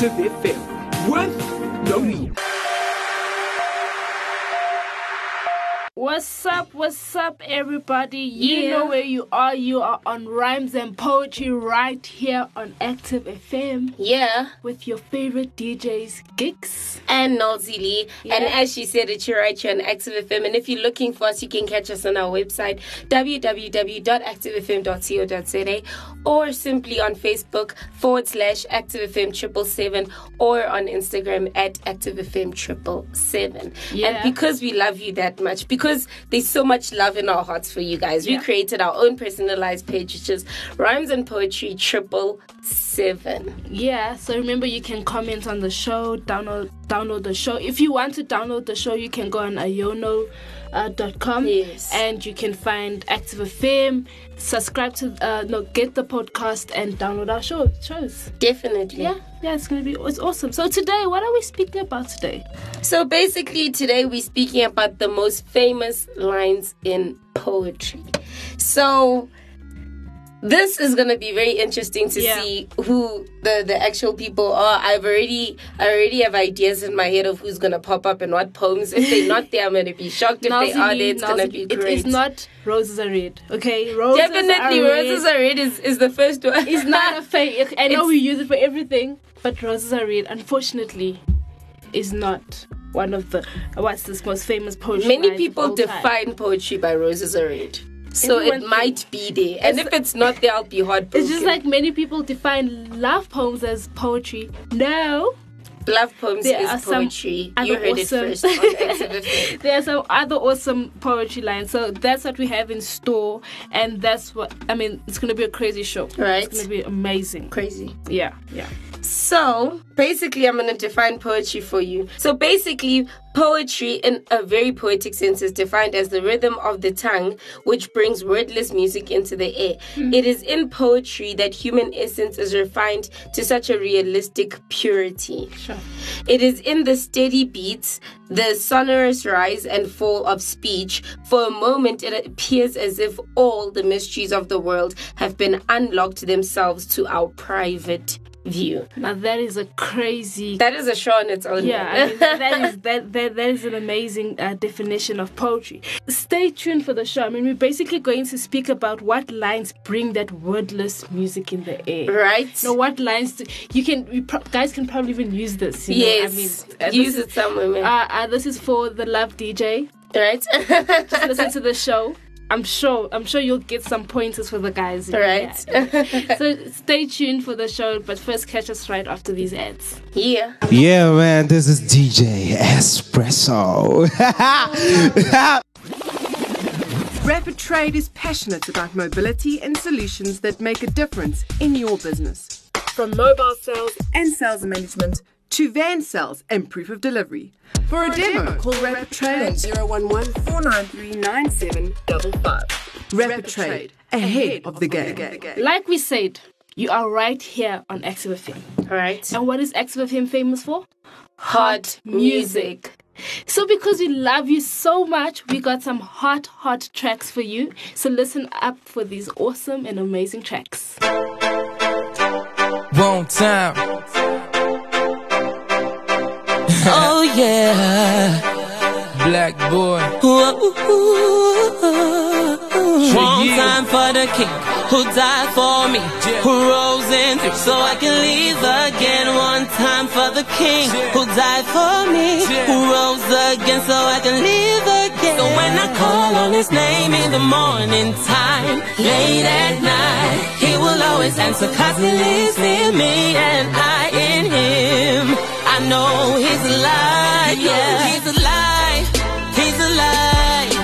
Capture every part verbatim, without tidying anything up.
Active F M with Noelzii. What's up, what's up everybody? You yeah. know where you are. You are on Rhymes and Poetry right here on Active F M. Yeah. With your favorite D Js, Giks. And Noelzii. Yeah. And as she said, it's your right here on Active F M. And if you're looking for us, you can catch us on our website, w w w dot active f m dot co dot z a, or simply on Facebook forward slash Active F M triple seven, or on Instagram at Active F M triple seven. And because we love you that much, because Because there's so much love in our hearts for you guys. We yeah. created our own personalized page, which is Rhymes and Poetry Triple Seven. Yeah, so remember you can comment on the show, download download the show. If you want to download the show, you can go on ayono dot com. Uh, dot com, yes. And you can find Active F M, subscribe to, uh, no, get the podcast and download our show, shows. Definitely. Yeah, yeah, it's going to be it's awesome. So today, what are we speaking about today? So basically today we're speaking about the most famous lines in poetry. So this is going to be very interesting to yeah. see who the, the actual people are. I've already, I already have ideas in my head of who's going to pop up and what poems. If they're not there, I'm going to be shocked. If Noelzii, they are there, it's going to be great. It is not Roses Are Red, okay? Roses Definitely, are Roses Red. Are Red is, is the first one. It's not a fake. I know it's, we use it for everything, but Roses Are Red, unfortunately, is not one of the, what's this most famous poetry. Many people define time. Poetry by Roses Are Red. So Everyone it thinks. Might be there. And it's, if it's not there, I'll be heartbroken. It's just like many people define love poems as poetry. No. Love poems there is poetry. You heard awesome. It first. On there are some other awesome poetry lines. So that's what we have in store. And that's what, I mean, it's going to be a crazy show. Right. It's going to be amazing. Crazy. Yeah, yeah. So, basically, I'm going to define poetry for you. So, basically, poetry in a very poetic sense is defined as the rhythm of the tongue, which brings wordless music into the air. Mm-hmm. It is in poetry that human essence is refined to such a realistic purity. Sure. It is in the steady beats, the sonorous rise and fall of speech. For a moment, it appears as if all the mysteries of the world have been unlocked themselves to our private view. Now that is a crazy. That is a show on its own. Yeah, I mean, that is that, that that is an amazing uh, definition of poetry. Stay tuned for the show. I mean, we're basically going to speak about what lines bring that wordless music in the air. Right. So what lines do, you can we pro- guys can probably even use this. You yes. Know? I mean, uh, use it is, somewhere. Man. Uh, uh, this is for the love D J. Right. Just listen to the show. I'm sure I'm sure you'll get some pointers for the guys. Right. So stay tuned for the show, but first catch us right after these ads. Yeah. Yeah, man, this is D J Espresso. Rapid Trade is passionate about mobility and solutions that make a difference in your business. From mobile sales and sales management to van sales and proof of delivery. For a, For a demo, demo, call Rapid Trade at zero one one four nine three nine seven five five. Rapid Trade, ahead of the game. Like we said, you are right here on Active F M. All right. And what is Active F M famous for? Hot music. So because we love you so much, we got some hot, hot tracks for you. So listen up for these awesome and amazing tracks. One time. Oh yeah, black boy. One time for the king who died for me, who rose in three so I can live again. One time for the king who died for me, who rose again so I can live again. So when I call on his name in the morning time, late at night, he will always answer, cause he lives in me and I in him. I know he's alive, yeah. He's alive, he's alive.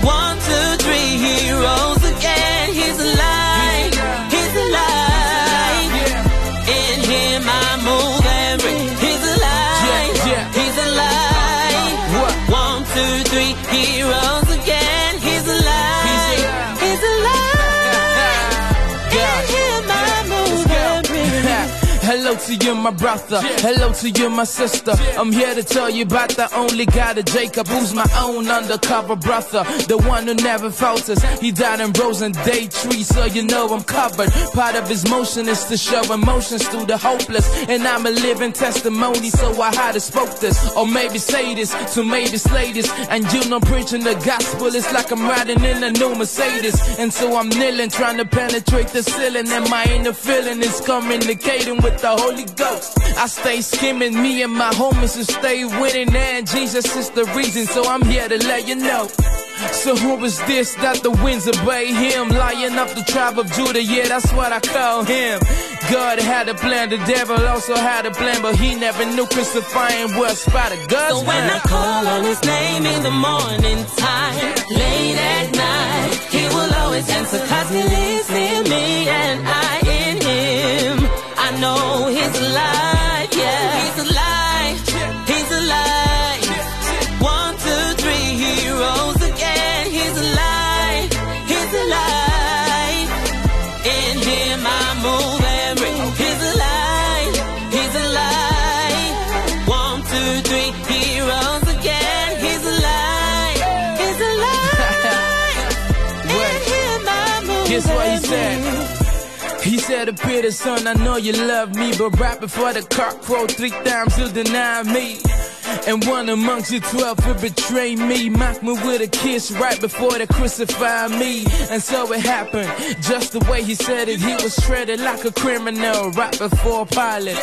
One, two, three, he rose again. He's alive, he's alive. In him I move and breathe. He's alive, he's alive. One, two, three, he rose again. He's alive, he's alive. In him I move and breathe. Hello. Hello to you, my brother. Hello to you, my sister. I'm here to tell you about the only God of Jacob, who's my own undercover brother, the one who never falters. He died in rose and day tree, so you know I'm covered. Part of his motion is to show emotions through the hopeless, and I'm a living testimony, so I had to spoke this, or maybe say this, to maybe slay this. And you know, preaching the gospel, it's like I'm riding in a new Mercedes, and so I'm kneeling, trying to penetrate the ceiling, and my inner feeling is communicating with the Holy Ghost. I stay skimming, me and my homies to stay winning, and Jesus is the reason, so I'm here to let you know. So who is this that the winds obey him? Lion up the tribe of Judah, yeah, that's what I call him. God had a plan, the devil also had a plan, but he never knew crucifying was by the God's. So when I call on his name in the morning time, late at night, he will always answer, cause he lives near me and I in him. I know he's alive, yeah, he's alive, he's alive. One, two, three, he rose again, he's alive, he's alive. In him I move and breathe, he's alive, he's alive. One, two, three, he rose again, he's alive, he's alive. In him I move. Guess what he said? He said to Peter, son, I know you love me, but right before the cock crow, three times you deny me. And one amongst you twelve would betray me, mock me with a kiss right before they crucify me. And so it happened, just the way he said it. He was shredded like a criminal right before Pilate.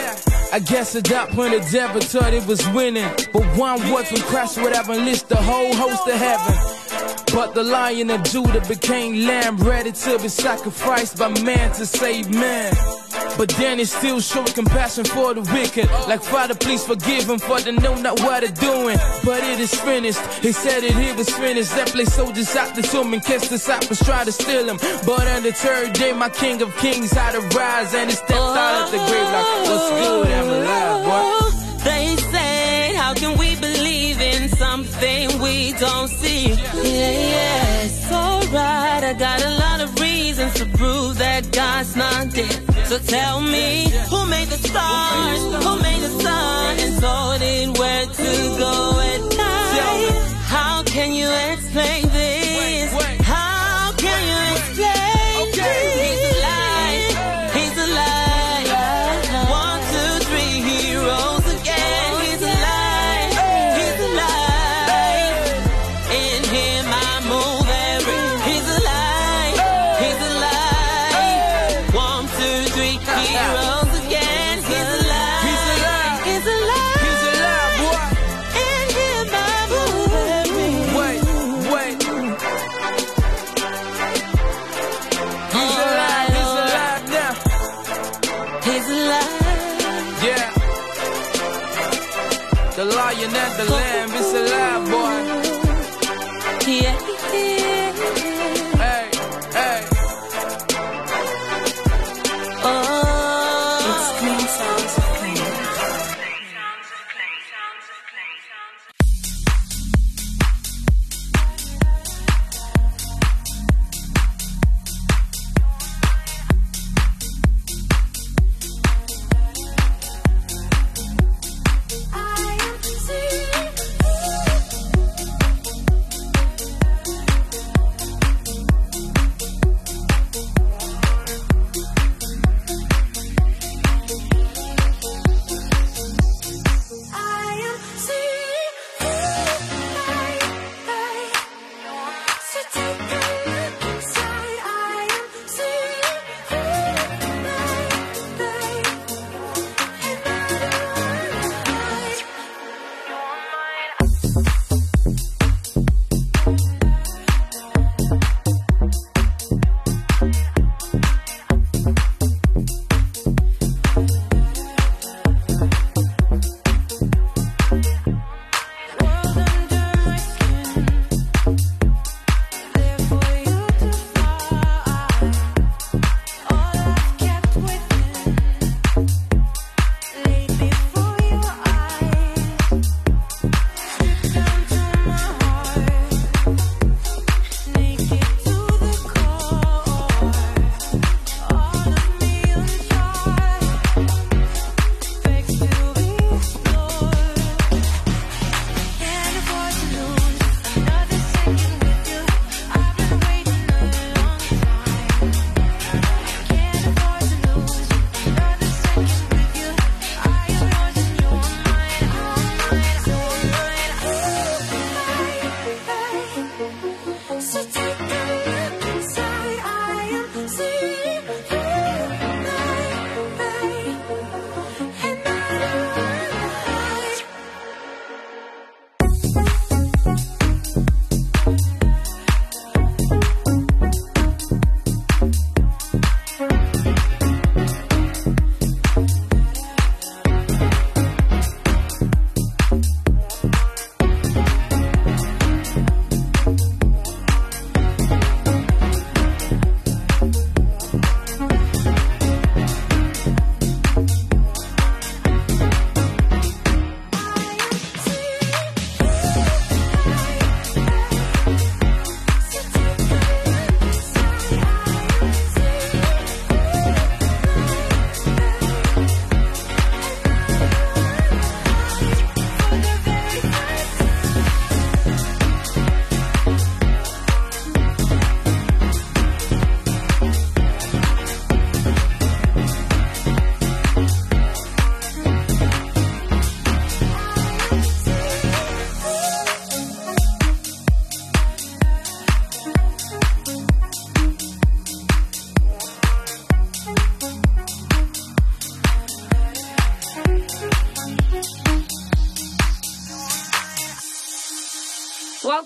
I guess at that point the devil thought it was winning, but one word from Christ would have unleashed the whole host of heaven. But the Lion of Judah became lamb, ready to be sacrificed by man to save man. But then he still showed compassion for the wicked, like, Father, please forgive him, for they know not what they're doing. But it is finished, he said it, it was finished. That place soldiers out to him and kissed disciples, try to steal him. But on the third day, my King of Kings had to rise, and he stepped out of the grave like, what's good, I'm alive, boy. They say, how can we believe in something we don't see? Yeah, yeah, it's alright, I got a lot of reasons to prove that God's not dead. So tell me, who made the stars, who made the sun, and told it where to go at night? How can you explain this? How can you explain this? He's alive, he's alive. One, two, three, he rose again. He's alive, he's alive. In him I move and breathe. He's alive, he's alive. One, two, three, he rose again. He's alive, he's alive, he's alive, he's alive, boy. In him I move and breathe. Wait, wait. He's alive, he's alive now. He's alive. Yeah. The Lion and the Lamb is alive, boy. Yeah. Hey, hey. Oh. It's clean sounds of I am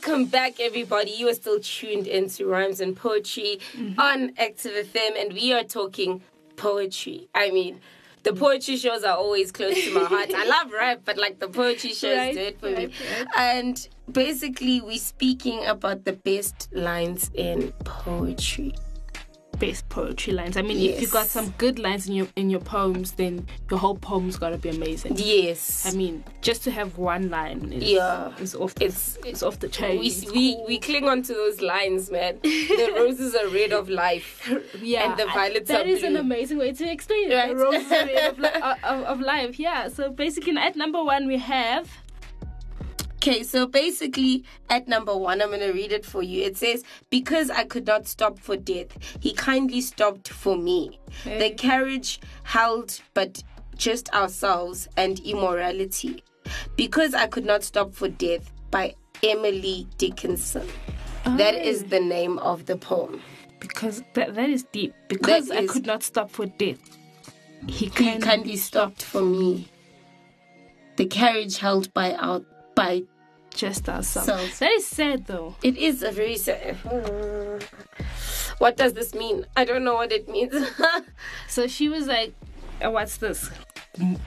Welcome back, everybody. You are still tuned into Rhymes and Poetry mm-hmm. on Active F M, and we are talking poetry. I mean, the poetry shows are always close to my heart. I love rap, but like the poetry shows right, do it for right, me. Right. And basically, we're speaking about the best lines in poetry. Best poetry lines. I mean, yes. if you got some good lines in your in your poems, then your whole poem's gotta be amazing. Yes. I mean, just to have one line is yeah. is off the, it's it's off the chain. We we, cool. we cling on to those lines, man. The roses are red of life. Yeah. And the violets I, that are blue. That is an amazing way to explain it. Right. The roses are red of, li- of, of life. Yeah. So basically, at number one, we have. Okay, so basically, at number one, I'm going to read it for you. It says, because I could not stop for death, he kindly stopped for me. Hey. The carriage held but just ourselves and immorality. Because I could not stop for death by Emily Dickinson. Oh. That is the name of the poem. Because that, that is deep. Because that I is, could not stop for death, he kindly, he kindly stopped for me. The carriage held by our... by just ourselves. Self. That is sad, though. It is a very sad. What does this mean? I don't know what it means. So she was like, oh, "What's this?"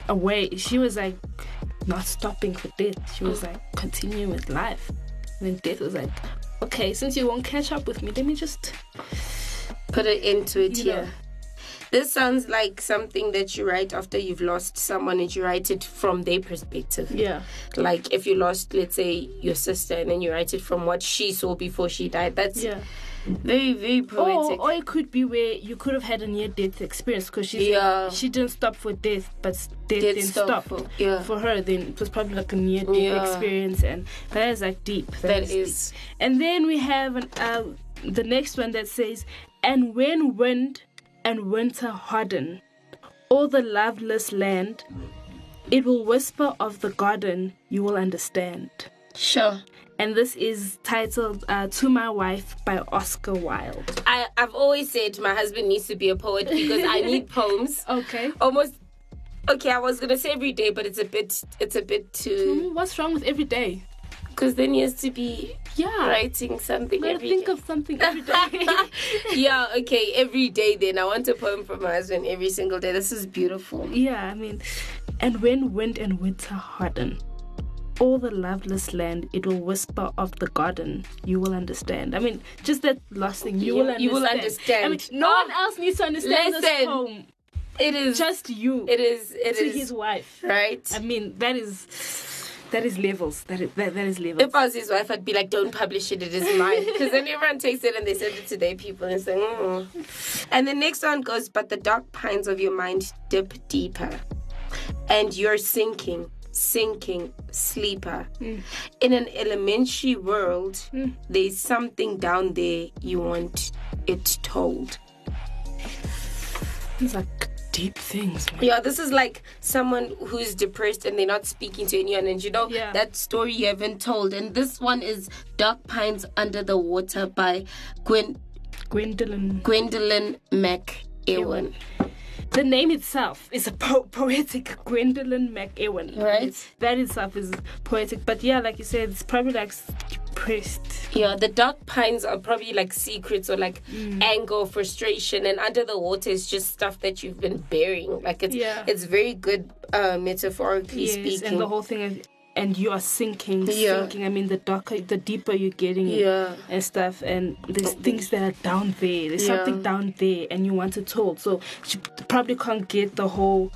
Away. She was like, not stopping for death. She was like, continuing with life. And then death was like, "Okay, since you won't catch up with me, let me just put an end to it here." Know. This sounds like something that you write after you've lost someone, and you write it from their perspective. Yeah. Like if you lost, let's say, your sister, and then you write it from what she saw before she died. That's yeah. very, very poetic. Or, or it could be where you could have had a near-death experience because yeah. she didn't stop for death, but death didn't stop. For, yeah. for her, then it was probably like a near-death yeah. experience. And that is like deep. That, that is. is. Deep. And then we have an, uh, the next one that says, and when wind... and winter harden, all the loveless land, it will whisper of the garden, you will understand. Sure. And this is titled uh, To My Wife by Oscar Wilde. I, I've always said my husband needs to be a poet because I need poems. Okay. Almost, okay, I was going to say every day, but it's a bit, it's a bit too... What's wrong with every day? Because then he has to be yeah. writing something every think day. Of something every day. Yeah, okay, every day then. I want a poem from my husband every single day. This is beautiful. Yeah, I mean, and when wind and winter harden, all the loveless land, it will whisper of the garden, you will understand. I mean, just that last thing, you, you, will, understand. you will understand. I mean, no oh, one else needs to understand listen. This poem. It is. Just you. It is. It to is. His wife. Right. I mean, that is... That is levels. That is, that, that is levels. If I was his wife, I'd be like, don't publish it. It is mine. Because then everyone takes it and they send it to their people. And it's like, oh. And the next one goes, but the dark pines of your mind dip deeper. And you're sinking, sinking, sleeper. Mm. In an elementary world, mm. there's something down there you want it told. It's like... deep things. Man. Yeah, this is like someone who's depressed and they're not speaking to anyone, and you know yeah. that story you haven't told. And this one is Dark Pines Under the Water by Gwen- Gwendolyn Gwendolyn McEwen. The name itself is a po- poetic Gwendolyn McEwen. Right. That itself is poetic. But yeah, like you said, it's probably like depressed. Yeah, the dark pines are probably like secrets or like mm. anger, frustration. And under the water is just stuff that you've been burying. Like it's, yeah. it's very good uh, metaphorically yes, speaking. And the whole thing is... and you are sinking, yeah. sinking. I mean, the darker, the deeper you're getting yeah. and stuff. And there's things that are down there. There's yeah. something down there and you want to told. So you probably can't get the whole,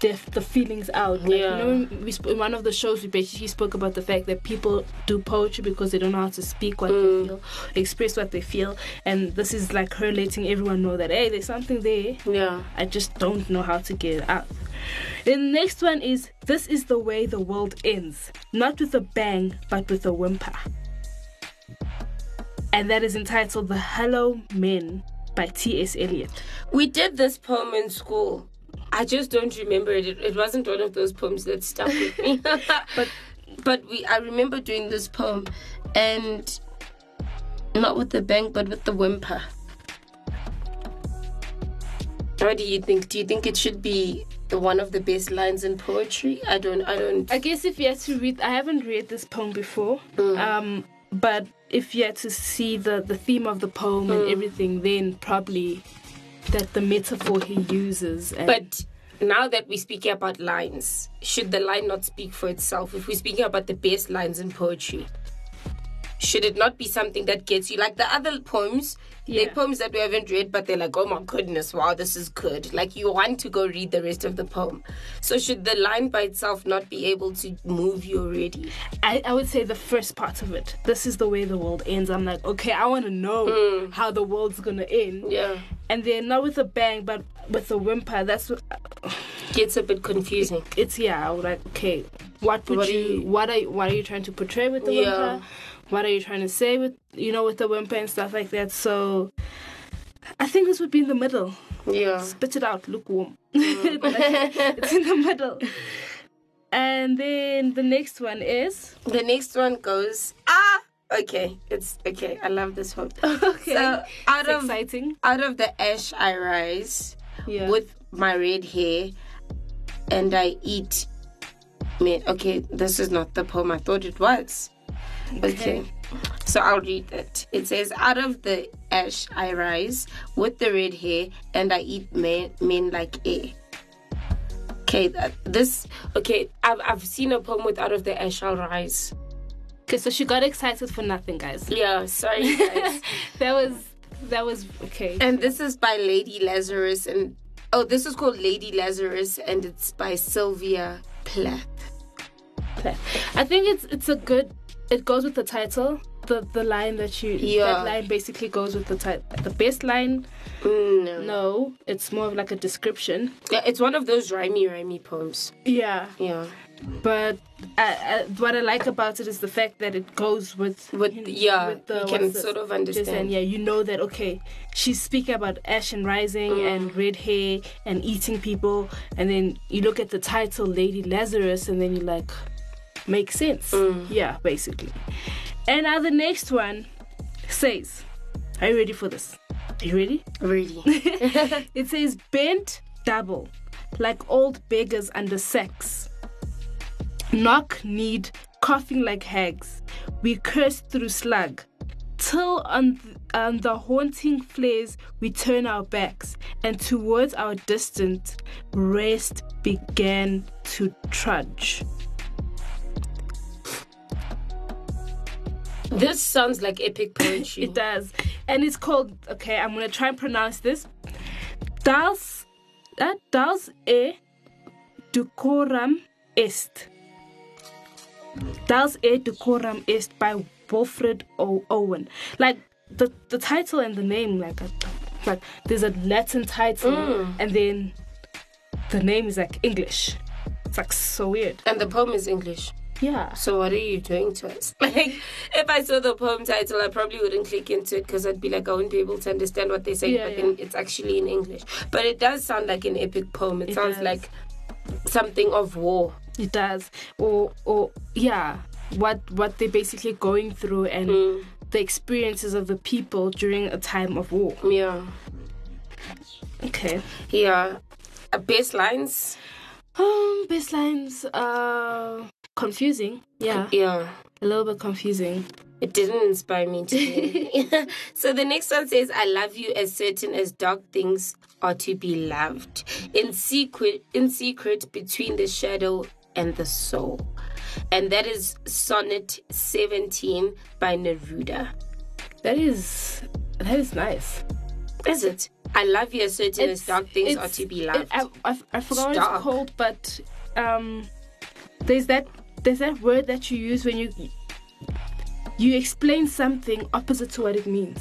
the, the feelings out. Like, yeah. You know, we sp- in one of the shows, we basically spoke about the fact that people do poetry because they don't know how to speak what mm. they feel, express what they feel. And this is like her letting everyone know that, hey, there's something there. Yeah. I just don't know how to get it out. Then the next one is, this is the way the world ends, not with a bang, but with a whimper. And that is entitled The Hollow Men by T S. Eliot. We did this poem in school. I just don't remember it. It, it wasn't one of those poems that stuck with me. but but we, I remember doing this poem, and not with the bang, but with the whimper. What do you think? Do you think it should be... one of the best lines in poetry? I don't I don't I guess if you had to read I haven't read this poem before. Mm. Um But if you had to see the, the theme of the poem mm. and everything, then probably that the metaphor he uses. And but now that we're speaking about lines, should the line not speak for itself? If we're speaking about the best lines in poetry, should it not be something that gets you? Like the other poems, yeah. they're poems that we haven't read, but they're like, oh my goodness, wow, this is good. Like you want to go read the rest of the poem. So should the line by itself not be able to move you already? I, I would say the first part of it. This is the way the world ends. I'm like, okay, I want to know mm. how the world's going to end. Yeah. And then not with a bang, but with a whimper. That's what... Gets a bit confusing. It, it's, yeah, I'm like, okay, what would what you, you... What are, what are you trying to portray with the yeah. whimper? What are you trying to say with, you know, with the whimper and stuff like that? So I think this would be in the middle. Yeah. Spit it out, lukewarm. Mm. Like, it's in the middle. And then the next one is? The next one goes, ah, okay. It's, okay, I love this one. Okay. So out of, exciting. Out of the ash I rise yeah. with my red hair and I eat. Man, okay, this is not the poem I thought it was. Okay. okay, so I'll read it. It says, out of the ash I rise with the red hair and I eat men, men like air. Okay, that, this, okay, I've, I've seen a poem with out of the ash I'll rise. Okay, so she got excited for nothing, guys. Yeah, sorry, guys. that was, that was, okay. And this is by Lady Lazarus and, oh, this is called Lady Lazarus and it's by Sylvia Plath. Plath. I think it's it's a good... It goes with the title. The the line that you yeah. that line basically goes with the title. The best line. Mm, no. no, it's more of like a description. Yeah, it's one of those rhymey rhymey poems. Yeah. Yeah. But I, I, what I like about it is the fact that it goes with with you know, yeah. With the, you can sort of understand. Just, and yeah, you know that okay, she's speaking about ash and rising mm. and red hair and eating people, and then you look at the title, Lady Lazarus, and then you're like. Makes sense. Mm. Yeah, basically. And now the next one says, are you ready for this? Are you ready? Ready. It says, bent double, like old beggars under sacks. Knock-kneed, coughing like hags. We curse through slug. Till on, th- on the haunting flares we turn our backs. And towards our distant rest began to trudge. This sounds like epic poetry. It does. And it's called, okay, I'm going to try and pronounce this. Das, uh, das e decorum est. Das e decorum est by Wilfred Owen. Like, the, the title and the name, like, a, like there's a Latin title, mm. and then the name is, like, English. It's, like, so weird. And the poem is English. Yeah. So what are you doing to us? Like, if I saw the poem title, I probably wouldn't click into it because I'd be like, I wouldn't be able to understand what they're saying, yeah, but yeah. then it's actually in English. But it does sound like an epic poem. It, it sounds does. like something of war. It does. Or, or yeah, what what they're basically going through and mm. the experiences of the people during a time of war. Yeah. Okay. Yeah. Uh, best lines? Um, best lines... Uh... Confusing, yeah, yeah, a little bit confusing. It didn't inspire me today. So the next one says, "I love you as certain as dark things are to be loved, in secret, in secret between the shadow and the soul," and that is Sonnet seventeen by Neruda. That is, that is nice. Is it? I love you as certain it's, as dark things are to be loved. It, I, I, I forgot what it's called, but um, there's that. There's that word that you use when you you explain something opposite to what it means.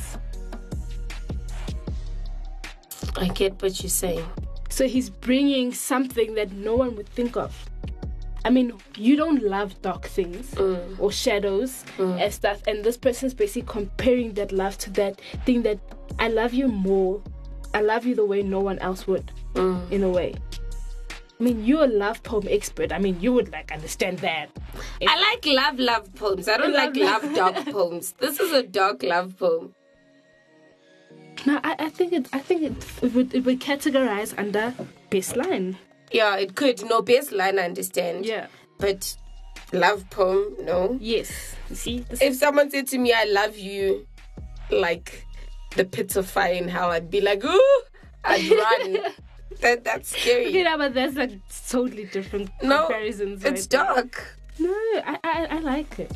I get what you're saying. So he's bringing something that no one would think of. I mean, you don't love dark things mm. or shadows mm. and stuff. And this person's basically comparing that love to that thing that I love you more. I love you the way no one else would, mm. in a way. I mean, you're a love poem expert. I mean, you would, like, understand that. If I like love, love poems. I don't love, like love, dark poems. This is a dark love poem. No, I, I think it I think it, it, would, it would categorize under baseline. Yeah, it could. No, baseline, I understand. Yeah. But love poem, no? Yes. You see? This if is... someone said to me, I love you, like the pits of fire in hell, I'd be like, ooh, I'd run. that That's scary. Okay, no, but that's like totally different no, comparisons. It's right dark. There. No, I, I I like it.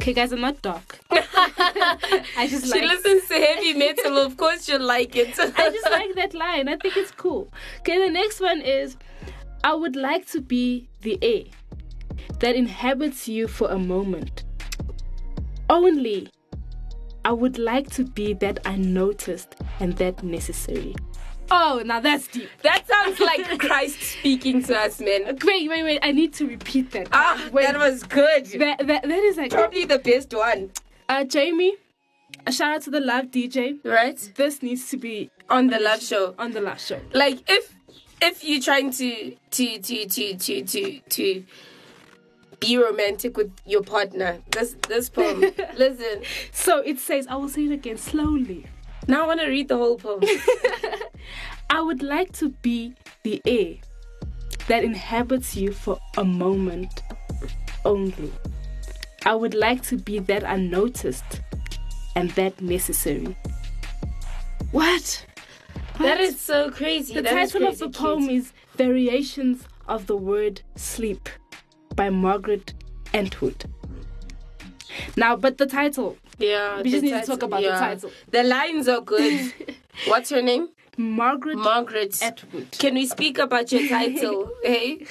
Okay, guys, I'm not dark. I just she like... listens to heavy metal. Of course she'll like it. I just like that line. I think it's cool. Okay, the next one is, I would like to be the air that inhabits you for a moment. Only I would like to be that unnoticed and that necessary. Oh, now that's deep. That sounds like Christ speaking to us, man. Wait, wait, wait. I need to repeat that. Ah, wait. That was good. That, that, that is like... probably the best one. Uh, Jamie, a shout out to the Love D J. Right. This needs to be... On the Love Show. On the Love Show. Like, if if you're trying to to, to, to, to, to, to be romantic with your partner, this, this poem, listen. So it says, I will say it again slowly. Now I want to read the whole poem. I would like to be the air that inhabits you for a moment only. I would like to be that unnoticed and that necessary. What? what? That is so crazy. The that title crazy, of the poem cute. is Variations of the Word Sleep by Margaret Atwood. Now, but the title. Yeah. We just need title, to talk about yeah. the title. The lines are good. What's her name? Margaret, Margaret Atwood. Can we speak about your title? Hey,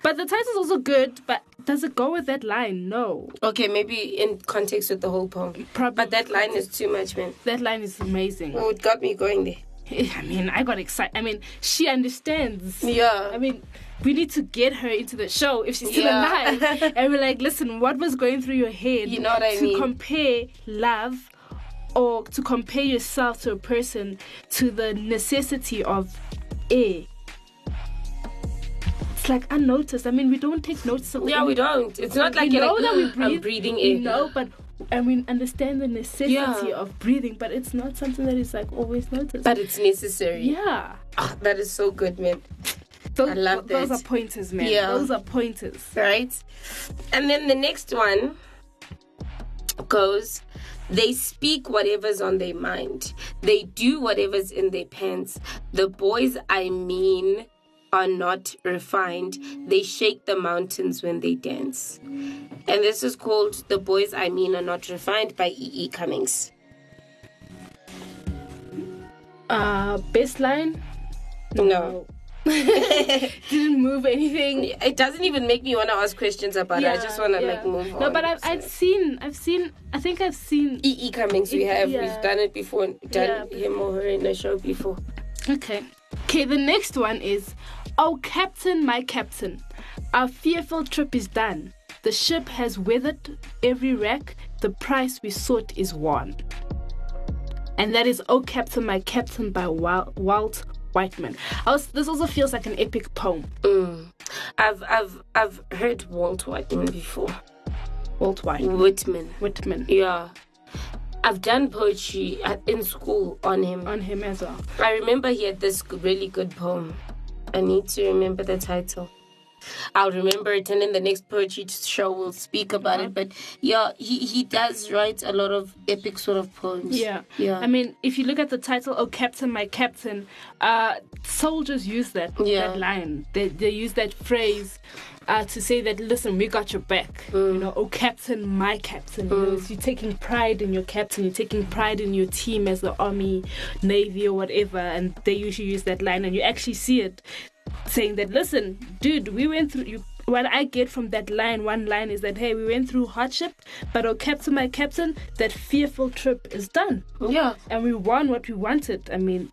but the title's also good. But does it go with that line? No. Okay, maybe in context with the whole poem. Probably. But that line is too much, man. That line is amazing. Oh, it got me going there. I mean, I got excited. I mean, she understands. Yeah. I mean, we need to get her into the show if she's still yeah. alive. And we're like, listen, what was going through your head? You know what I mean? To compare love, or to compare yourself to a person, to the necessity of air. It's like unnoticed. I mean, we don't take notice of it. Yeah, we don't. It's not like, like you know like, that we breathe. I'm breathing air. No, but and we understand the necessity yeah. of breathing, but it's not something that is like always noticed. But it's necessary. Yeah. Oh, that is so good, man. Those, I love that. Those are pointers, man. Yeah. Those are pointers. Right? And then the next one goes... They speak whatever's on their mind. They do whatever's in their pants. The boys, I mean, are not refined. They shake the mountains when they dance. And this is called The Boys, I Mean, Are Not Refined by E E. Cummings. Uh, best line? No. no. Didn't move anything. It doesn't even make me want to ask questions about yeah, it. I just want to yeah. like move on. No, but I've so. I've seen I've seen I think I've seen E E. Cummings. We have yeah. we've done it before. Done yeah. him or her in a show before. Okay. Okay. The next one is, oh Captain, my Captain, our fearful trip is done. The ship has weathered every wreck. The prize we sought is won. And that is Oh Captain, My Captain by Walt Whitman. I was, this also feels like an epic poem. Mm. I've I've I've heard Walt Whitman before. Walt Whitman. Whitman. Whitman. Yeah, I've done poetry at, in school on him. On him as well. I remember he had this really good poem. I need to remember the title. I'll remember it, and in the next poetry show we'll speak about it. But yeah, he, he does write a lot of epic sort of poems. Yeah, yeah. I mean, if you look at the title, "Oh Captain, My Captain," uh, soldiers use that yeah. that line. They they use that phrase uh, to say that, listen, we got your back. Mm. You know, oh Captain, my Captain. Mm. You know, you're taking pride in your captain. You're taking pride in your team as the army, navy, or whatever. And they usually use that line, and you actually see it. Saying that, listen, dude, we went through you. What I get from that line, one line is that, hey, we went through hardship, but oh Captain, my Captain, that fearful trip is done. Yeah. And we won what we wanted. I mean,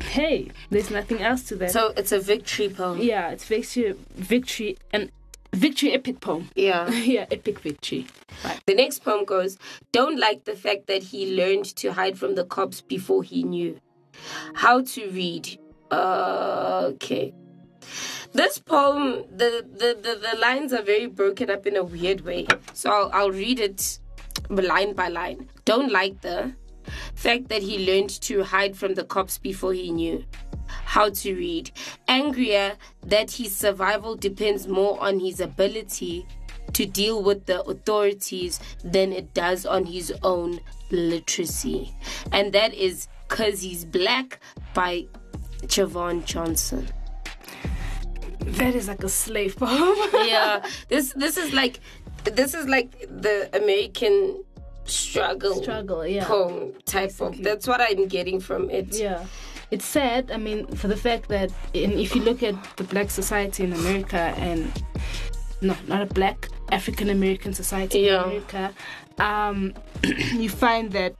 hey, there's nothing else to that. So it's a victory poem. Yeah, it's victory, victory, and victory epic poem. Yeah. yeah, epic victory. Right. The next poem goes, don't like the fact that he learned to hide from the cops before he knew how to read. Uh, okay. This poem, the, the, the, the lines are very broken up in a weird way. So I'll, I'll read it line by line. Don't like the fact that he learned to hide from the cops before he knew how to read. Angrier that his survival depends more on his ability to deal with the authorities than it does on his own literacy. And that is Because He's Black by Javon Johnson. That is like a slave poem. yeah. This this is like this is like the American struggle, struggle yeah. poem type exactly. of. That's what I'm getting from it. Yeah. It's sad, I mean, for the fact that in, if you look at the black society in America and no, not a black African American society yeah. in America, um, you find that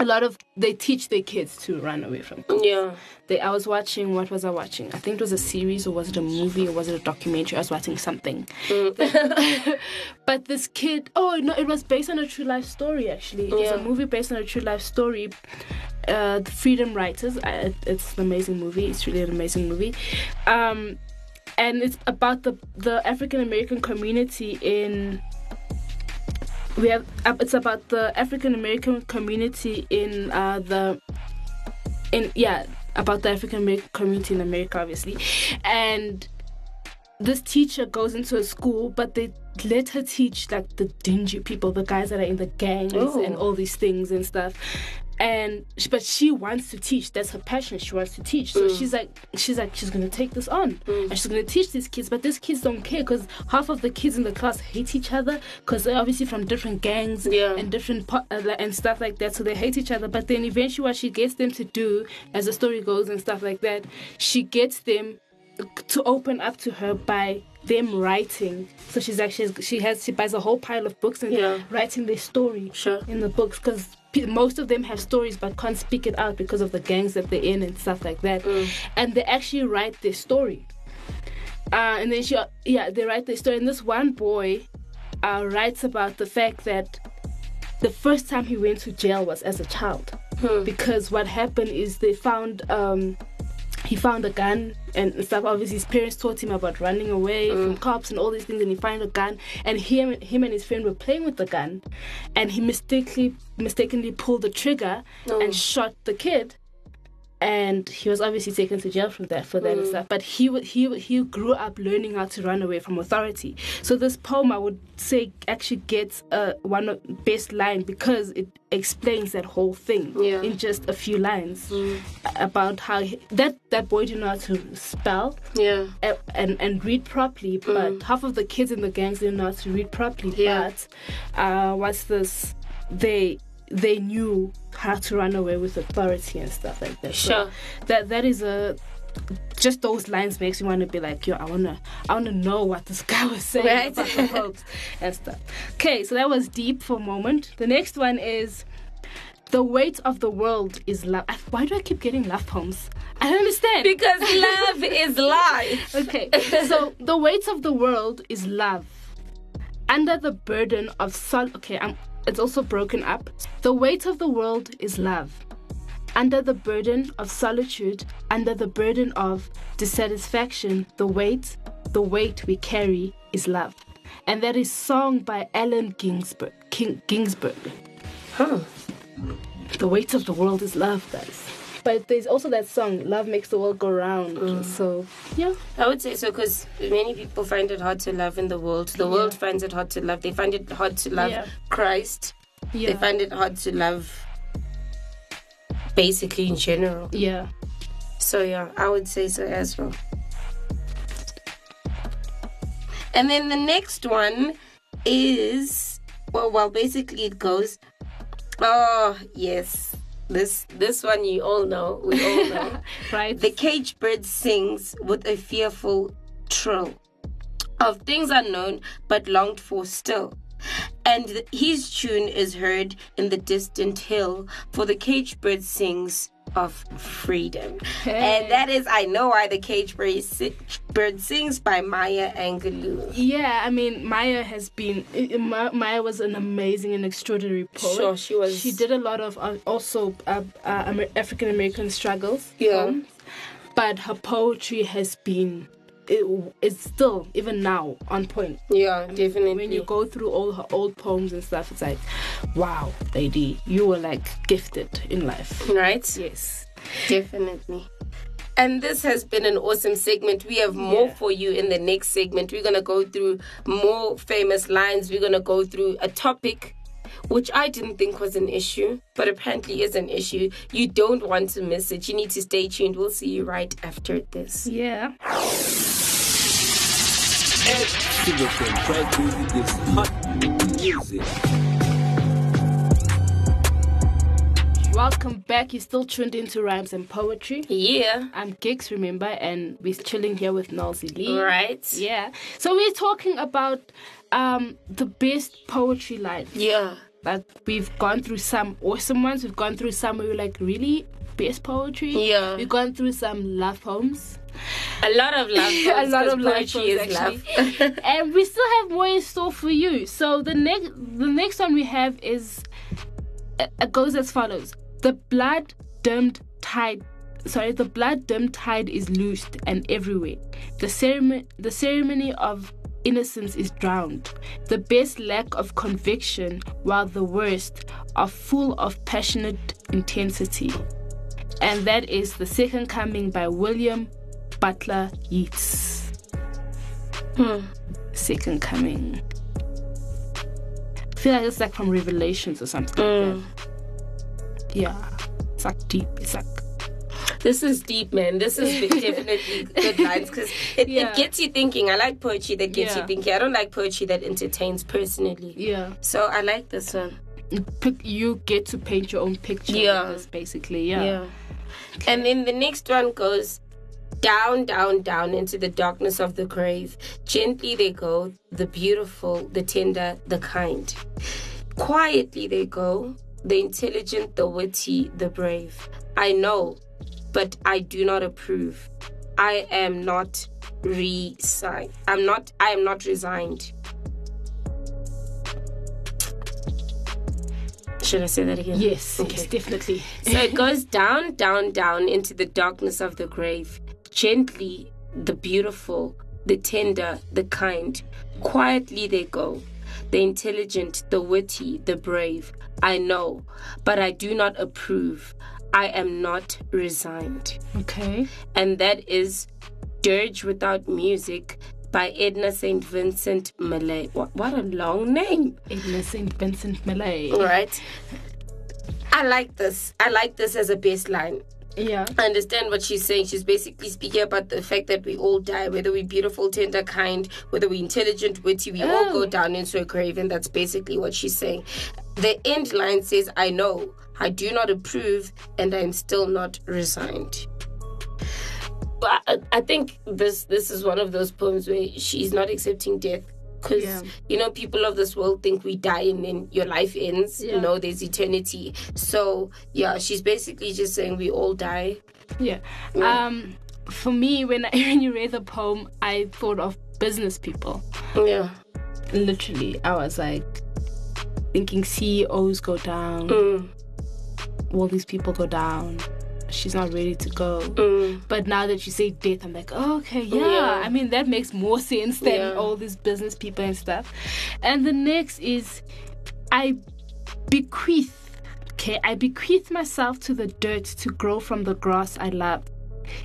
a lot of they teach their kids to run away from cops. Yeah. They, I was watching, what was I watching? I think it was a series, or was it a movie, or was it a documentary? I was watching something. Mm. But this kid, oh no, it was based on a true life story actually. It yeah. was a movie based on a true life story. Uh, the Freedom Writers. I, it's an amazing movie. It's really an amazing movie. Um, and it's about the the African American community in. We have. It's about the African American community in uh, the, in yeah, about the African American community in America, obviously, and this teacher goes into a school, but they let her teach like the dingy people, the guys that are in the gangs oh. and all these things and stuff, and but she wants to teach. That's her passion. She wants to teach. So mm. she's like, she's like, she's gonna take this on, mm. and she's gonna teach these kids. But these kids don't care because half of the kids in the class hate each other because they're obviously from different gangs yeah. and different po- and stuff like that. So they hate each other. But then eventually, what she gets them to do, as the story goes and stuff like that, she gets them to open up to her by them writing. So she's actually she has she buys a whole pile of books and yeah. writing their story sure. in the books because pe- most of them have stories but can't speak it out because of the gangs that they're in and stuff like that. Mm. And they actually write their story. Uh, and then she yeah they write their story. And this one boy uh, writes about the fact that the first time he went to jail was as a child hmm. because what happened is they found. Um, He found a gun and stuff. Obviously, his parents taught him about running away mm. from cops and all these things. And he found a gun, and him, him and his friend were playing with the gun, and he mistakenly, mistakenly pulled the trigger mm. and shot the kid. And he was obviously taken to jail from that for that mm. and stuff. But he he he grew up learning how to run away from authority. So this poem, I would say, actually gets uh, one of the best line because it explains that whole thing yeah. in just a few lines mm. about how he, that that boy didn't know how to spell yeah. and, and and read properly. But mm. half of the kids in the gangs didn't know how to read properly. Yeah. But uh, what's this? They. They knew how to run away with authority and stuff like that. Sure. So that that is a just those lines makes you want to be like, yo, I wanna I wanna know what this guy was saying right? about the popes and stuff. Okay, so that was deep for a moment. The next one is The Weight of the World is Love. I, why do I keep getting love poems? I don't understand. Because love is life. Okay. So The Weight of the World is Love. Under the burden of sol okay, I'm It's also broken up. The weight of the world is love. Under the burden of solitude, under the burden of dissatisfaction, the weight, the weight we carry is love. And that is sung by Allen Ginsberg. King, Ginsberg. Huh. The weight of the world is love, guys. But there's also that song, Love Makes the World Go Round. Mm. So, yeah. I would say so because many people find it hard to love in the world. The yeah. world finds it hard to love. They find it hard to love yeah. Christ. Yeah. They find it hard to love basically in general. Yeah. So, yeah, I would say so as well. And then the next one is, well, well basically it goes, oh, yes. This this one you all know, we all know. Right. The caged bird sings with a fearful trill of things unknown but longed for still. And his tune is heard in the distant hill, for the caged bird sings of freedom. Hey. And that is I Know Why the Caged bird, si- bird Sings by Maya Angelou. Yeah, I mean, Maya has been... It, it, Maya was an amazing and extraordinary poet. Sure, she was. She did a lot of uh, also uh, uh, African-American struggles. Yeah. Um, but her poetry has been... It, it's still, even now, on point. Yeah, I mean, definitely. When you go through all her old poems and stuff, it's like, wow, lady, you were like gifted in life. Right? Yes. Definitely. And this has been an awesome segment. We have more yeah. for you in the next segment. We're going to go through more famous lines. We're going to go through a topic which I didn't think was an issue, but apparently is an issue. You don't want to miss it. You need to stay tuned. We'll see you right after this. Yeah. Welcome back. You're still tuned into Rhymes and Poetry. Yeah. I'm Giks, remember, and we're chilling here with Noelzii. Right. Yeah. So we're talking about um, the best poetry line. Yeah. Like, we've gone through some awesome ones. We've gone through some where we're like, really? Best poetry? Yeah. We've gone through some love poems. A lot of love poems. A lot of love poems, is love. And we still have more in store for you. So the next, the next one we have is... It goes as follows. The blood dimmed tide sorry, the blood dimmed tide is loosed and everywhere. The ceremony the ceremony of innocence is drowned. The best lack of conviction, while the worst are full of passionate intensity. And that is The Second Coming by William Butler Yeats. Hmm. Second Coming. I feel like it's like from Revelations or something mm. like that. Yeah, it's like deep. It's like this is deep, man. This is definitely good lines because it, yeah. it gets you thinking. I like poetry that gets yeah. you thinking. I don't like poetry that entertains personally. Yeah. So I like this one. You get to paint your own picture. Yeah. With this, basically, yeah. yeah. Okay. And then the next one goes down, down, down into the darkness of the grave. Gently they go, the beautiful, the tender, the kind. Quietly they go. The intelligent, the witty, the brave. I know, but I do not approve. I am not resigned. I'm not, I am not resigned. Should I say that again? Yes, okay. Yes, definitely. So it goes down, down, down into the darkness of the grave. Gently, the beautiful, the tender, the kind. Quietly they go. The intelligent, the witty, the brave. I know, but I do not approve. I am not resigned. Okay. And that is Dirge Without Music by Edna Saint Vincent Millay. What, what a long name. Edna Saint Vincent Millay. All right. I like this. I like this as a baseline. Yeah. I understand what she's saying. She's basically speaking about the fact that we all die, whether we're beautiful, tender, kind, whether we're intelligent, witty, we oh. all go down into a grave, and that's basically what she's saying. The end line says, I know, I do not approve, and I am still not resigned. But I, I think this this is one of those poems where she's not accepting death. Because, yeah. you know, people of this world think we die and then your life ends. Yeah. You know, there's eternity. So, yeah, she's basically just saying we all die. Yeah. yeah. Um, for me, when, I, when you read the poem, I thought of business people. Yeah. Literally, I was like thinking C E Os go down. Mm. All these people go down. She's not ready to go. Mm. But now that you say death, I'm like, oh, okay, yeah. yeah. I mean, that makes more sense than yeah. all these business people and stuff. And the next is, I bequeath, okay, I bequeath myself to the dirt to grow from the grass I love.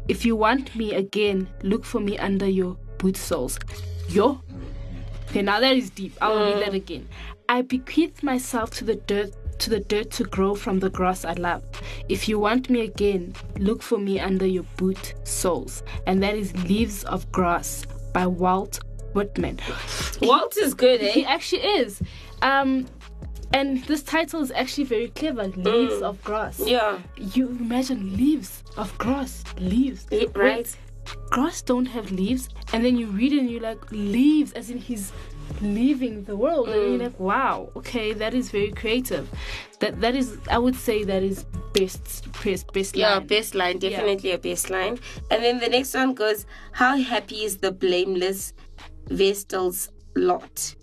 If you want me again, look for me under your boot soles. Yo. Okay, now that is deep. I'll mm. read that again. I bequeath myself to the dirt to the dirt to grow from the grass I love. If you want me again, look for me under your boot soles. And that is Leaves of Grass by Walt Whitman. Walt is good, eh? He actually is. Um, and this title is actually very clever. Leaves mm. of Grass. Yeah. You imagine leaves of grass. Leaves. It, right. Wait, grass don't have leaves. And then you read it and you're like, leaves, as in he's leaving the world, mm. and you're like, wow, okay, that is very creative. That that is, I would say, that is best best best line. Yeah, best line, definitely yeah. a best line. And then the next one goes, how happy is the blameless vestal's lot?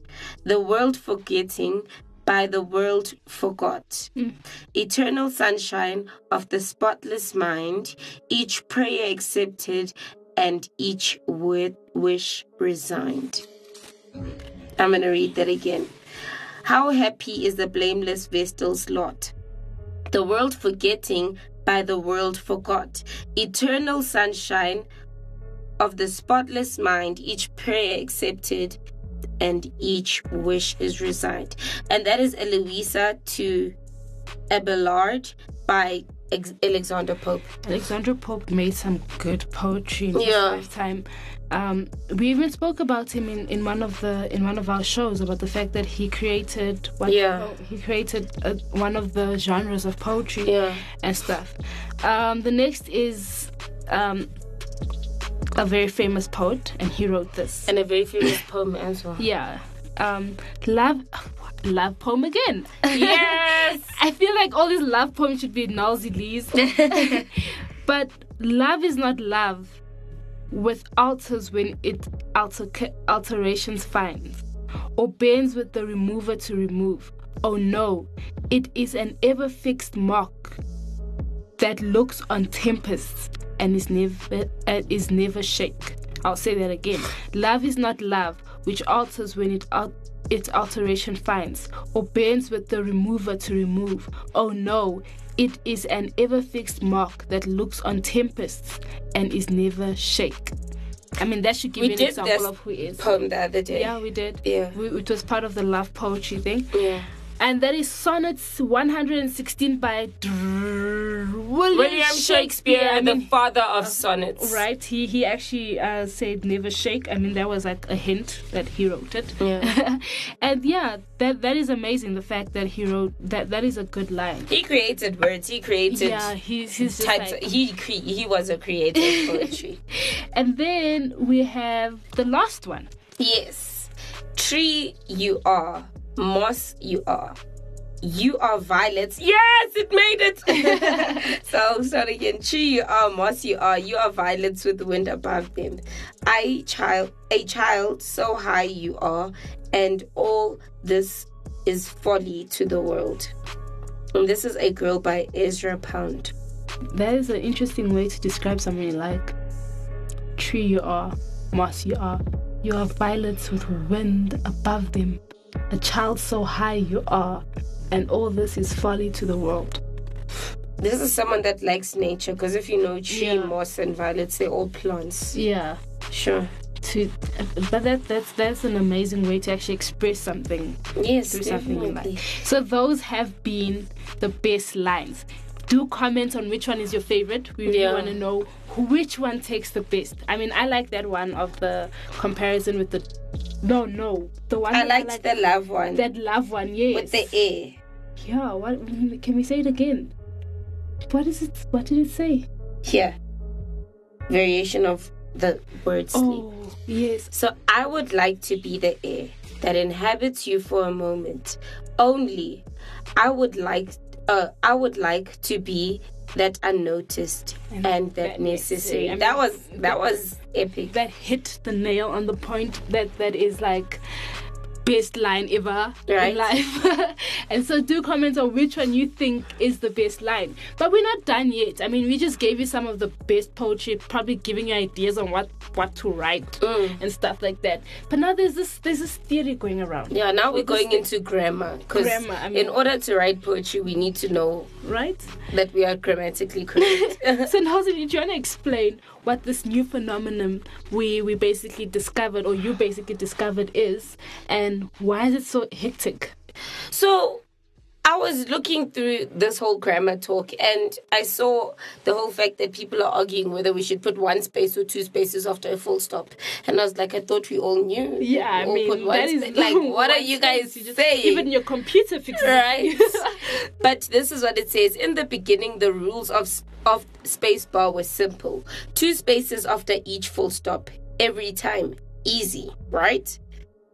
The world forgetting by the world forgot. Mm. Eternal sunshine of the spotless mind, each prayer accepted and each word wish resigned. I'm going to read that again. How happy is the blameless vestal's lot? The world forgetting by the world forgot. Eternal sunshine of the spotless mind, each prayer accepted and each wish is resigned. And that is Eloisa to Abelard by Alexander Pope. Alexander Pope made some good poetry in his yeah. lifetime. Um, we even spoke about him in, in one of the in one of our shows about the fact that he created one, yeah. he created a, one of the genres of poetry yeah. and stuff. Um, the next is um, a very famous poet, and he wrote this. And a very famous poem as well. Yeah. Um, love. Love poem again. Yes. I feel like all these love poems should be Noelzii's. But love is not love with alters when it alter alterations finds, or bends with the remover to remove. Oh no, it is an ever fixed mark that looks on tempests and is never uh, is never shake. I'll say that again. Love is not love which alters when it alters. Its alteration finds, or bends with the remover to remove. Oh no, it is an ever-fixed mark that looks on tempests and is never shake. I mean, that should give we you an example of who is. Poem the other day. Yeah, we did. Yeah, we, it was part of the love poetry thing. Yeah, and that is Sonnets one hundred sixteen by William, William Shakespeare, Shakespeare I mean, the father of uh, sonnets. Right. He he actually uh, said never shake. I mean, that was like a hint that he wrote it. Yeah. And yeah, that that is amazing. The fact that he wrote that that is a good line. He created words. He created. Yeah. He's he's types. Like, of, he cre- he was a creator of poetry. And then we have the last one. Yes. Tree you are. Moss you are. You are violets. Yes, it made it. So start again. Tree you are, moss you are. You are violets with the wind above them. I child a child so high you are, and all this is folly to the world. And this is A Girl by Ezra Pound. That is an interesting way to describe somebody like tree you are, moss you are. You are violets with wind above them. A child so high you are, and all this is folly to the world. This is someone that likes nature, because if you know tree, yeah. moss, and violets, they're all plants. Yeah, sure. To, but that that's that's an amazing way to actually express something. Yes, through definitely. Something in life. So those have been the best lines. Do comment on which one is your favorite. We really yeah. want to know who, which one takes the best. I mean, I like that one of the comparison with the. No, no. The one I liked I like, the love one. That love one, yes. With the A. Yeah, what can we say it again? What is it what did it say? Here. Variation of the word sleep. Oh, yes. So I would like to be the air that inhabits you for a moment. Only I would like uh I would like to be that unnoticed and, and that, that necessary. necessary. I mean, that was that, that was epic. That hit the nail on the point. That that is like best line ever right. in life. And so do comment on which one you think is the best line. But we're not done yet. I mean, we just gave you some of the best poetry, probably giving you ideas on what, what to write mm. and stuff like that. But now there's this there's this theory going around. Yeah, now we're going thing. into grammar. Because I mean, in order to write poetry, we need to know right that we are grammatically correct. So Noelzii, do you want to explain what this new phenomenon we, we basically discovered, or you basically discovered, is, and why is it so hectic? So I was looking through this whole grammar talk, and I saw the whole fact that people are arguing whether we should put one space or two spaces after a full stop. And I was like, I thought we all knew. Yeah, I mean, put one that sp- is... Like, what are you guys you just, saying? Even your computer fixes right. But this is what it says. In the beginning, the rules of sp- of space bar were simple. Two spaces after each full stop. Every time. Easy, right?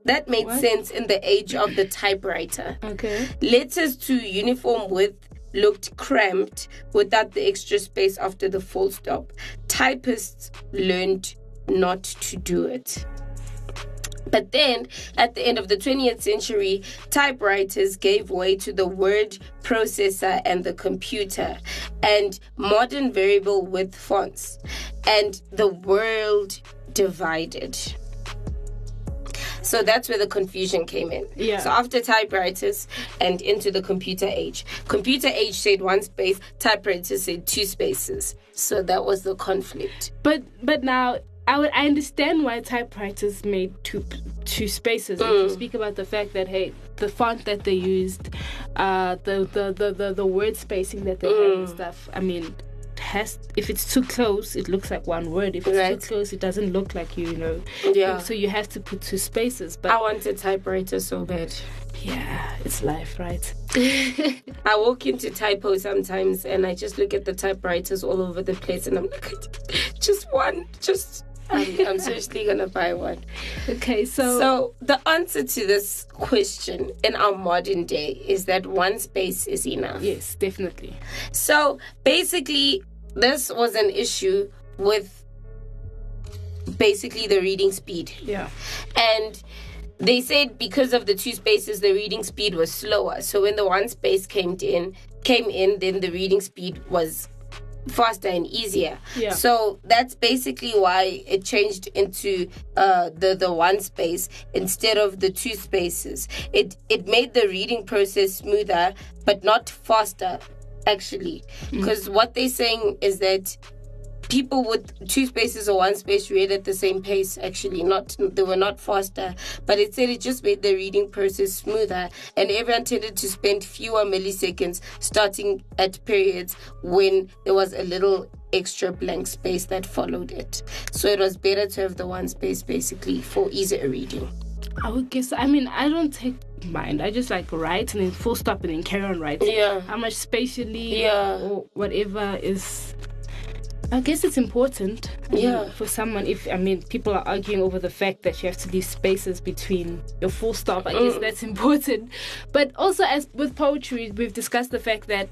That made what? sense in the age of the typewriter. Okay. Letters to uniform width looked cramped without the extra space after the full stop. Typists learned not to do it. But then, at the end of the twentieth century, typewriters gave way to the word processor and the computer, and modern variable width fonts, and the world divided. So that's where the confusion came in. Yeah. So after typewriters and into the computer age. Computer age said one space, typewriters said two spaces. So that was the conflict. But but now I would I understand why typewriters made two two spaces. Mm. If you speak about the fact that, hey, the font that they used, uh, the, the, the, the, the word spacing that they mm. had and stuff, I mean... Has, if it's too close, it looks like one word. If it's right. too close, it doesn't look like you, you know. Yeah. So you have to put two spaces. But I want a typewriter so bad. Yeah, it's life, right? I walk into typo sometimes and I just look at the typewriters all over the place and I'm like, just one, just... I'm, I'm seriously going to buy one. Okay, so... So the answer to this question in our modern day is that one space is enough. Yes, definitely. So basically, this was an issue with basically the reading speed. Yeah. And they said because of the two spaces, the reading speed was slower. So when the one space came in, came in, then the reading speed was faster and easier. Yeah. So that's basically why it changed into uh, the the one space instead of the two spaces. It it made the reading process smoother, but not faster, actually. Because mm. what they're saying is that people with two spaces or one space read at the same pace, actually. Not they were not faster, but it said it just made the reading process smoother, and everyone tended to spend fewer milliseconds starting at periods when there was a little extra blank space that followed it. So it was better to have the one space, basically, for easier reading. I would guess. I mean, I don't take mind. I just like write and then full stop and then carry on writing. Yeah. How much spatially yeah. or whatever is... I guess it's important yeah. for someone. If I mean, people are arguing over the fact that you have to leave spaces between your full stop. I guess mm. that's important. But also, as with poetry, we've discussed the fact that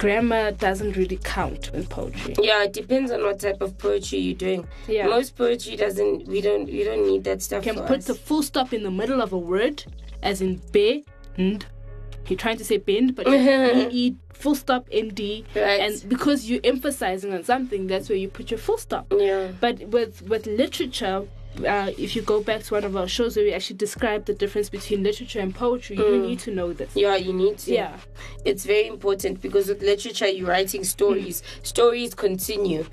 grammar doesn't really count in poetry. Yeah, it depends on what type of poetry you're doing. Yeah. Most poetry doesn't. We don't. We don't need that stuff. You can for put us. the full stop in the middle of a word, as in be and. You're trying to say bend, but E E full stop N D, right. And because you're emphasizing on something, that's where you put your full stop. Yeah. But with with literature, uh, if you go back to one of our shows where we actually describe the difference between literature and poetry, mm. you need to know this. Yeah, you need to. Yeah, it's very important because with literature, you're writing stories. Mm. Stories continue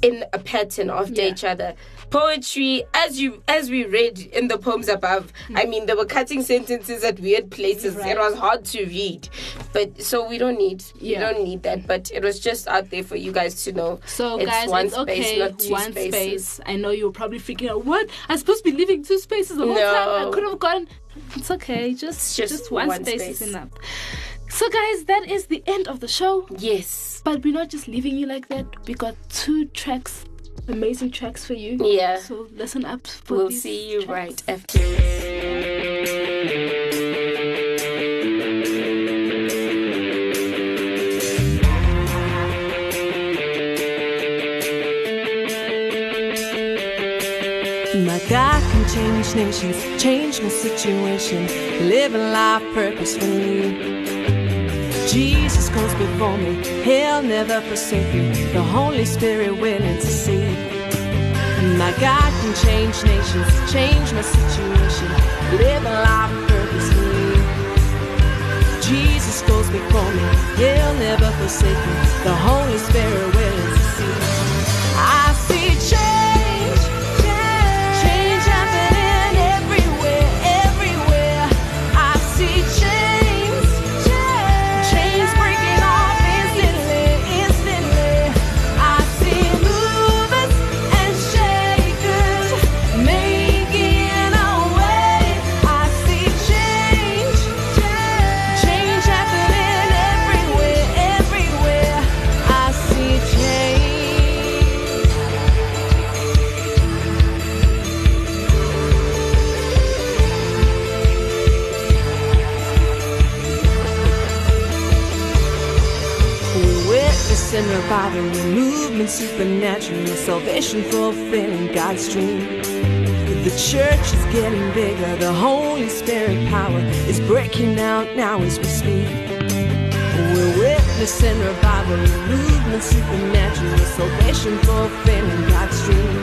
in a pattern after yeah. each other. Poetry, as you as we read in the poems above, mm. I mean, they were cutting sentences at weird places. Right. It was hard to read, but so we don't need yeah. we don't need that. But it was just out there for you guys to know. So it's guys, one it's space, okay, not two one spaces. space. I know you're probably freaking out. What? I'm supposed to be leaving two spaces the whole no. time. I could have gone. It's okay. Just just, just one, one space, space is enough. So guys, that is the end of the show. Yes, but we're not just leaving you like that. We got two tracks. Amazing tracks for you. Yeah. So listen up for We'll these see you tracks. Right after this. My God can change nations, change my situation, living life purposefully. Jesus goes before me, He'll never forsake me, the Holy Spirit willing to see. My God can change nations, change my situation, live a life purposefully. Jesus goes before me, He'll never forsake me, the Holy Spirit willing to see. I see change. And revival, movement supernatural, salvation fulfilling God's dream. The church is getting bigger, the Holy Spirit power is breaking out now as we speak. We're witnessing revival, movement supernatural, salvation fulfilling God's dream.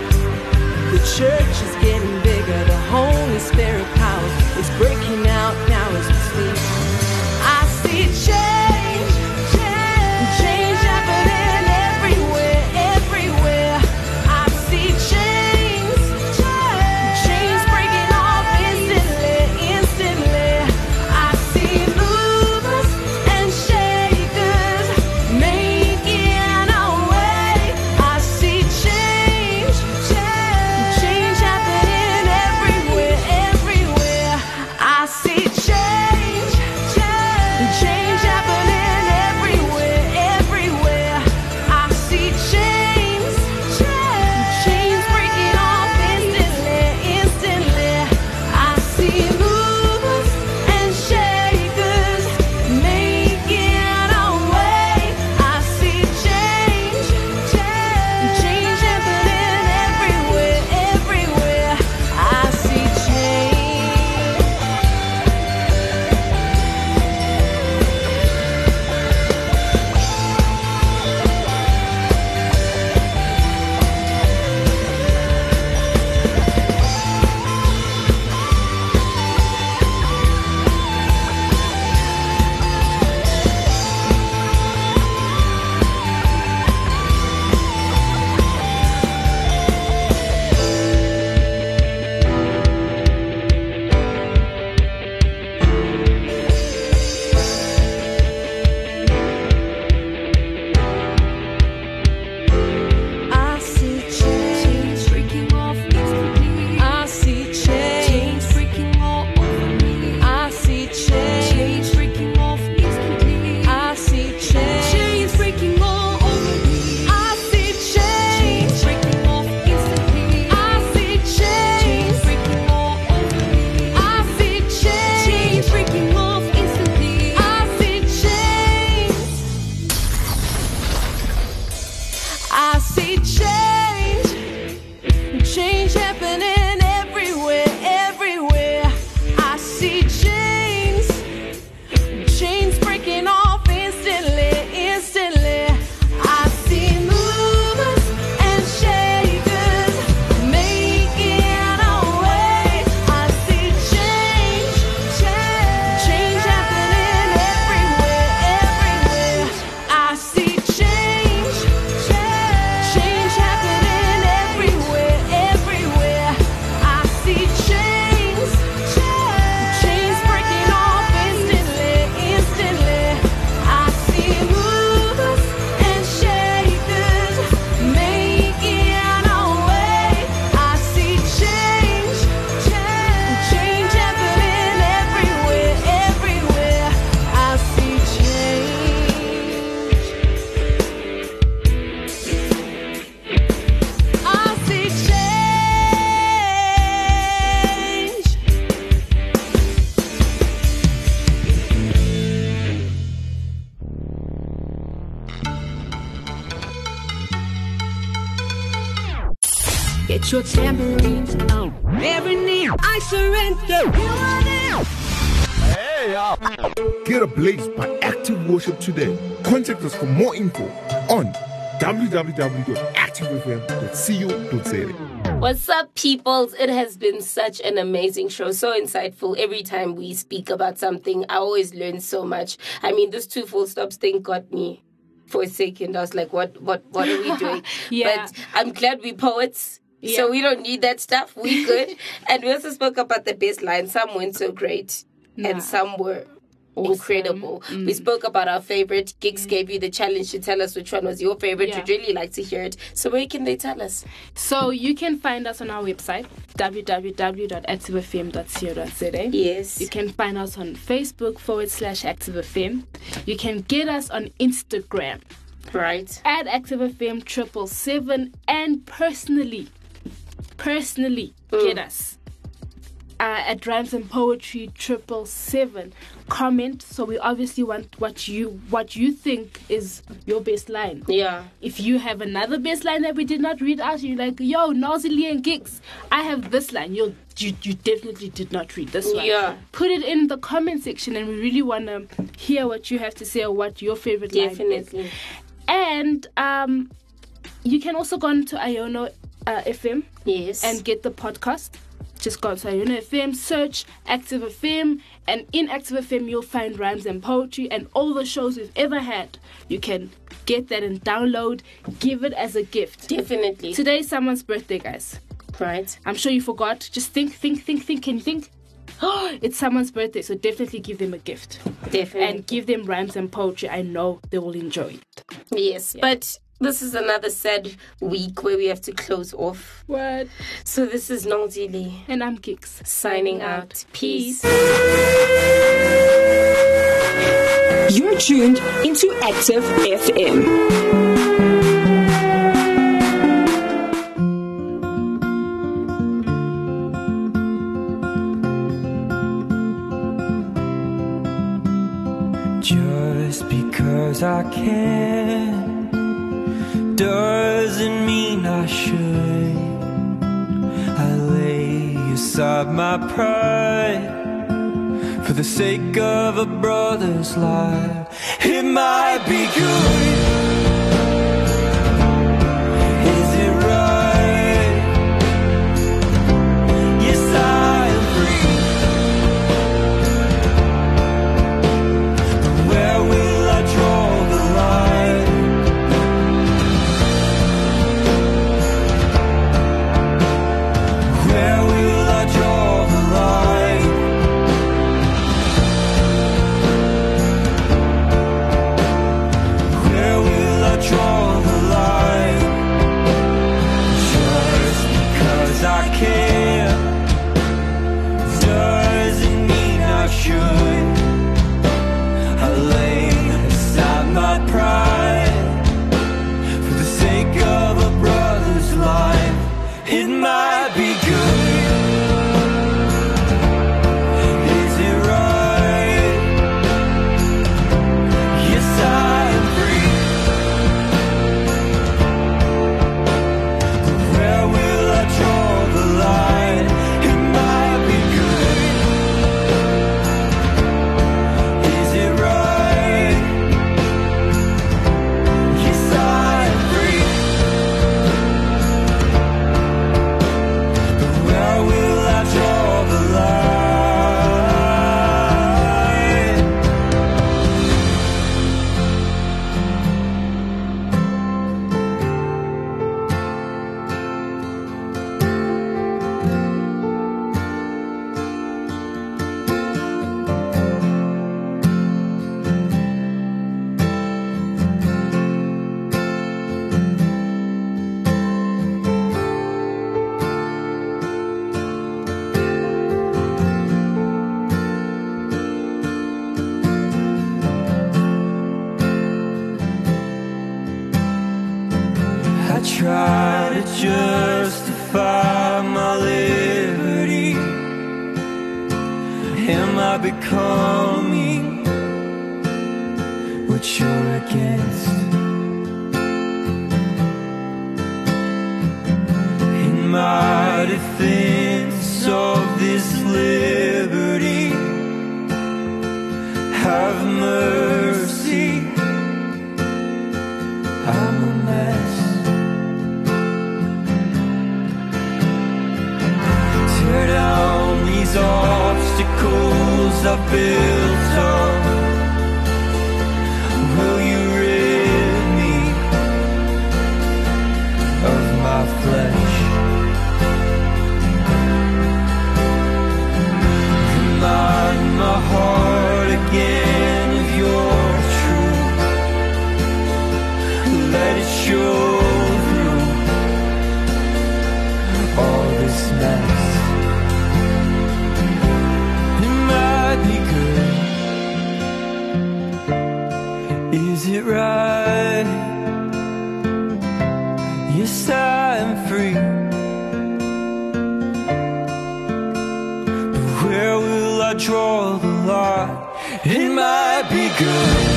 The church is getting bigger, the see change, change happening everywhere, everywhere. I see chains, chains breaking off instantly, instantly. I see movers and shakers making a way. I see change, change, change happening everywhere, everywhere. I see change. Get your tambourines out. Every knee, I surrender. You are there. Hey, y'all. Get ablaze by Active Worship today. Contact us for more info on w w w dot active f m dot co dot z a. What's up, peoples? It has been such an amazing show, so insightful. Every time we speak about something, I always learn so much. I mean, those two full stops thing got me for a second. I was like, what, what, what are we doing? Yeah. But I'm glad we poets. Yeah. So we don't need that stuff. We good. And we also spoke about the best lines. Some weren't so great, nah. and some were awesome. Incredible. Mm. We spoke about our favorite. Giks mm. gave you the challenge to tell us which one was your favorite. Yeah. We'd really like to hear it. So where can they tell us? So you can find us on our website, w w w dot active f m dot co dot z a. Yes. You can find us on Facebook forward slash ActiveFM. You can get us on Instagram. Right. At ActiveFM triple seven and personally. Personally, mm. get us uh, at Rhymes and Poetry triple seven. Comment. So we obviously want what you what you think is your best line. Yeah. If you have another best line that we did not read out, you're like, yo, Noelzii and Giks, I have this line. You'll, you you definitely did not read this one. Yeah. Put it in the comment section, and we really want to hear what you have to say or what your favorite definitely. Line is. Definitely. And um, you can also go on to Iono. Uh, F M, yes, and get the podcast. Just go to Iono F M, search Active F M, and in Active F M you'll find Rhymes and Poetry and all the shows we've ever had. You can get that and download, give it as a gift. Definitely. Today's someone's birthday, guys. Right. I'm sure you forgot. Just think, think, think, think. Can you think? Oh, it's someone's birthday, so definitely give them a gift. Definitely. And give them Rhymes and Poetry. I know they will enjoy it. Yes, yeah. But this is another sad week where we have to close off. What? So this is Noelzii. And I'm Giks. Signing out. Peace. You're tuned into Active F M. Just because I can doesn't mean I should. I lay aside my pride for the sake of a brother's life. It might be good. Where I try to justify my liberty. Am I becoming what you're against? In my defense of this liberty, have mercy, I'm a mess. Tear down these obstacles I've built up. Will you rid me of my flesh? Remind my heart again of your truth. Let it show through all this mess. Is it right? Yes, I am free. But where will I draw the line? It might be good.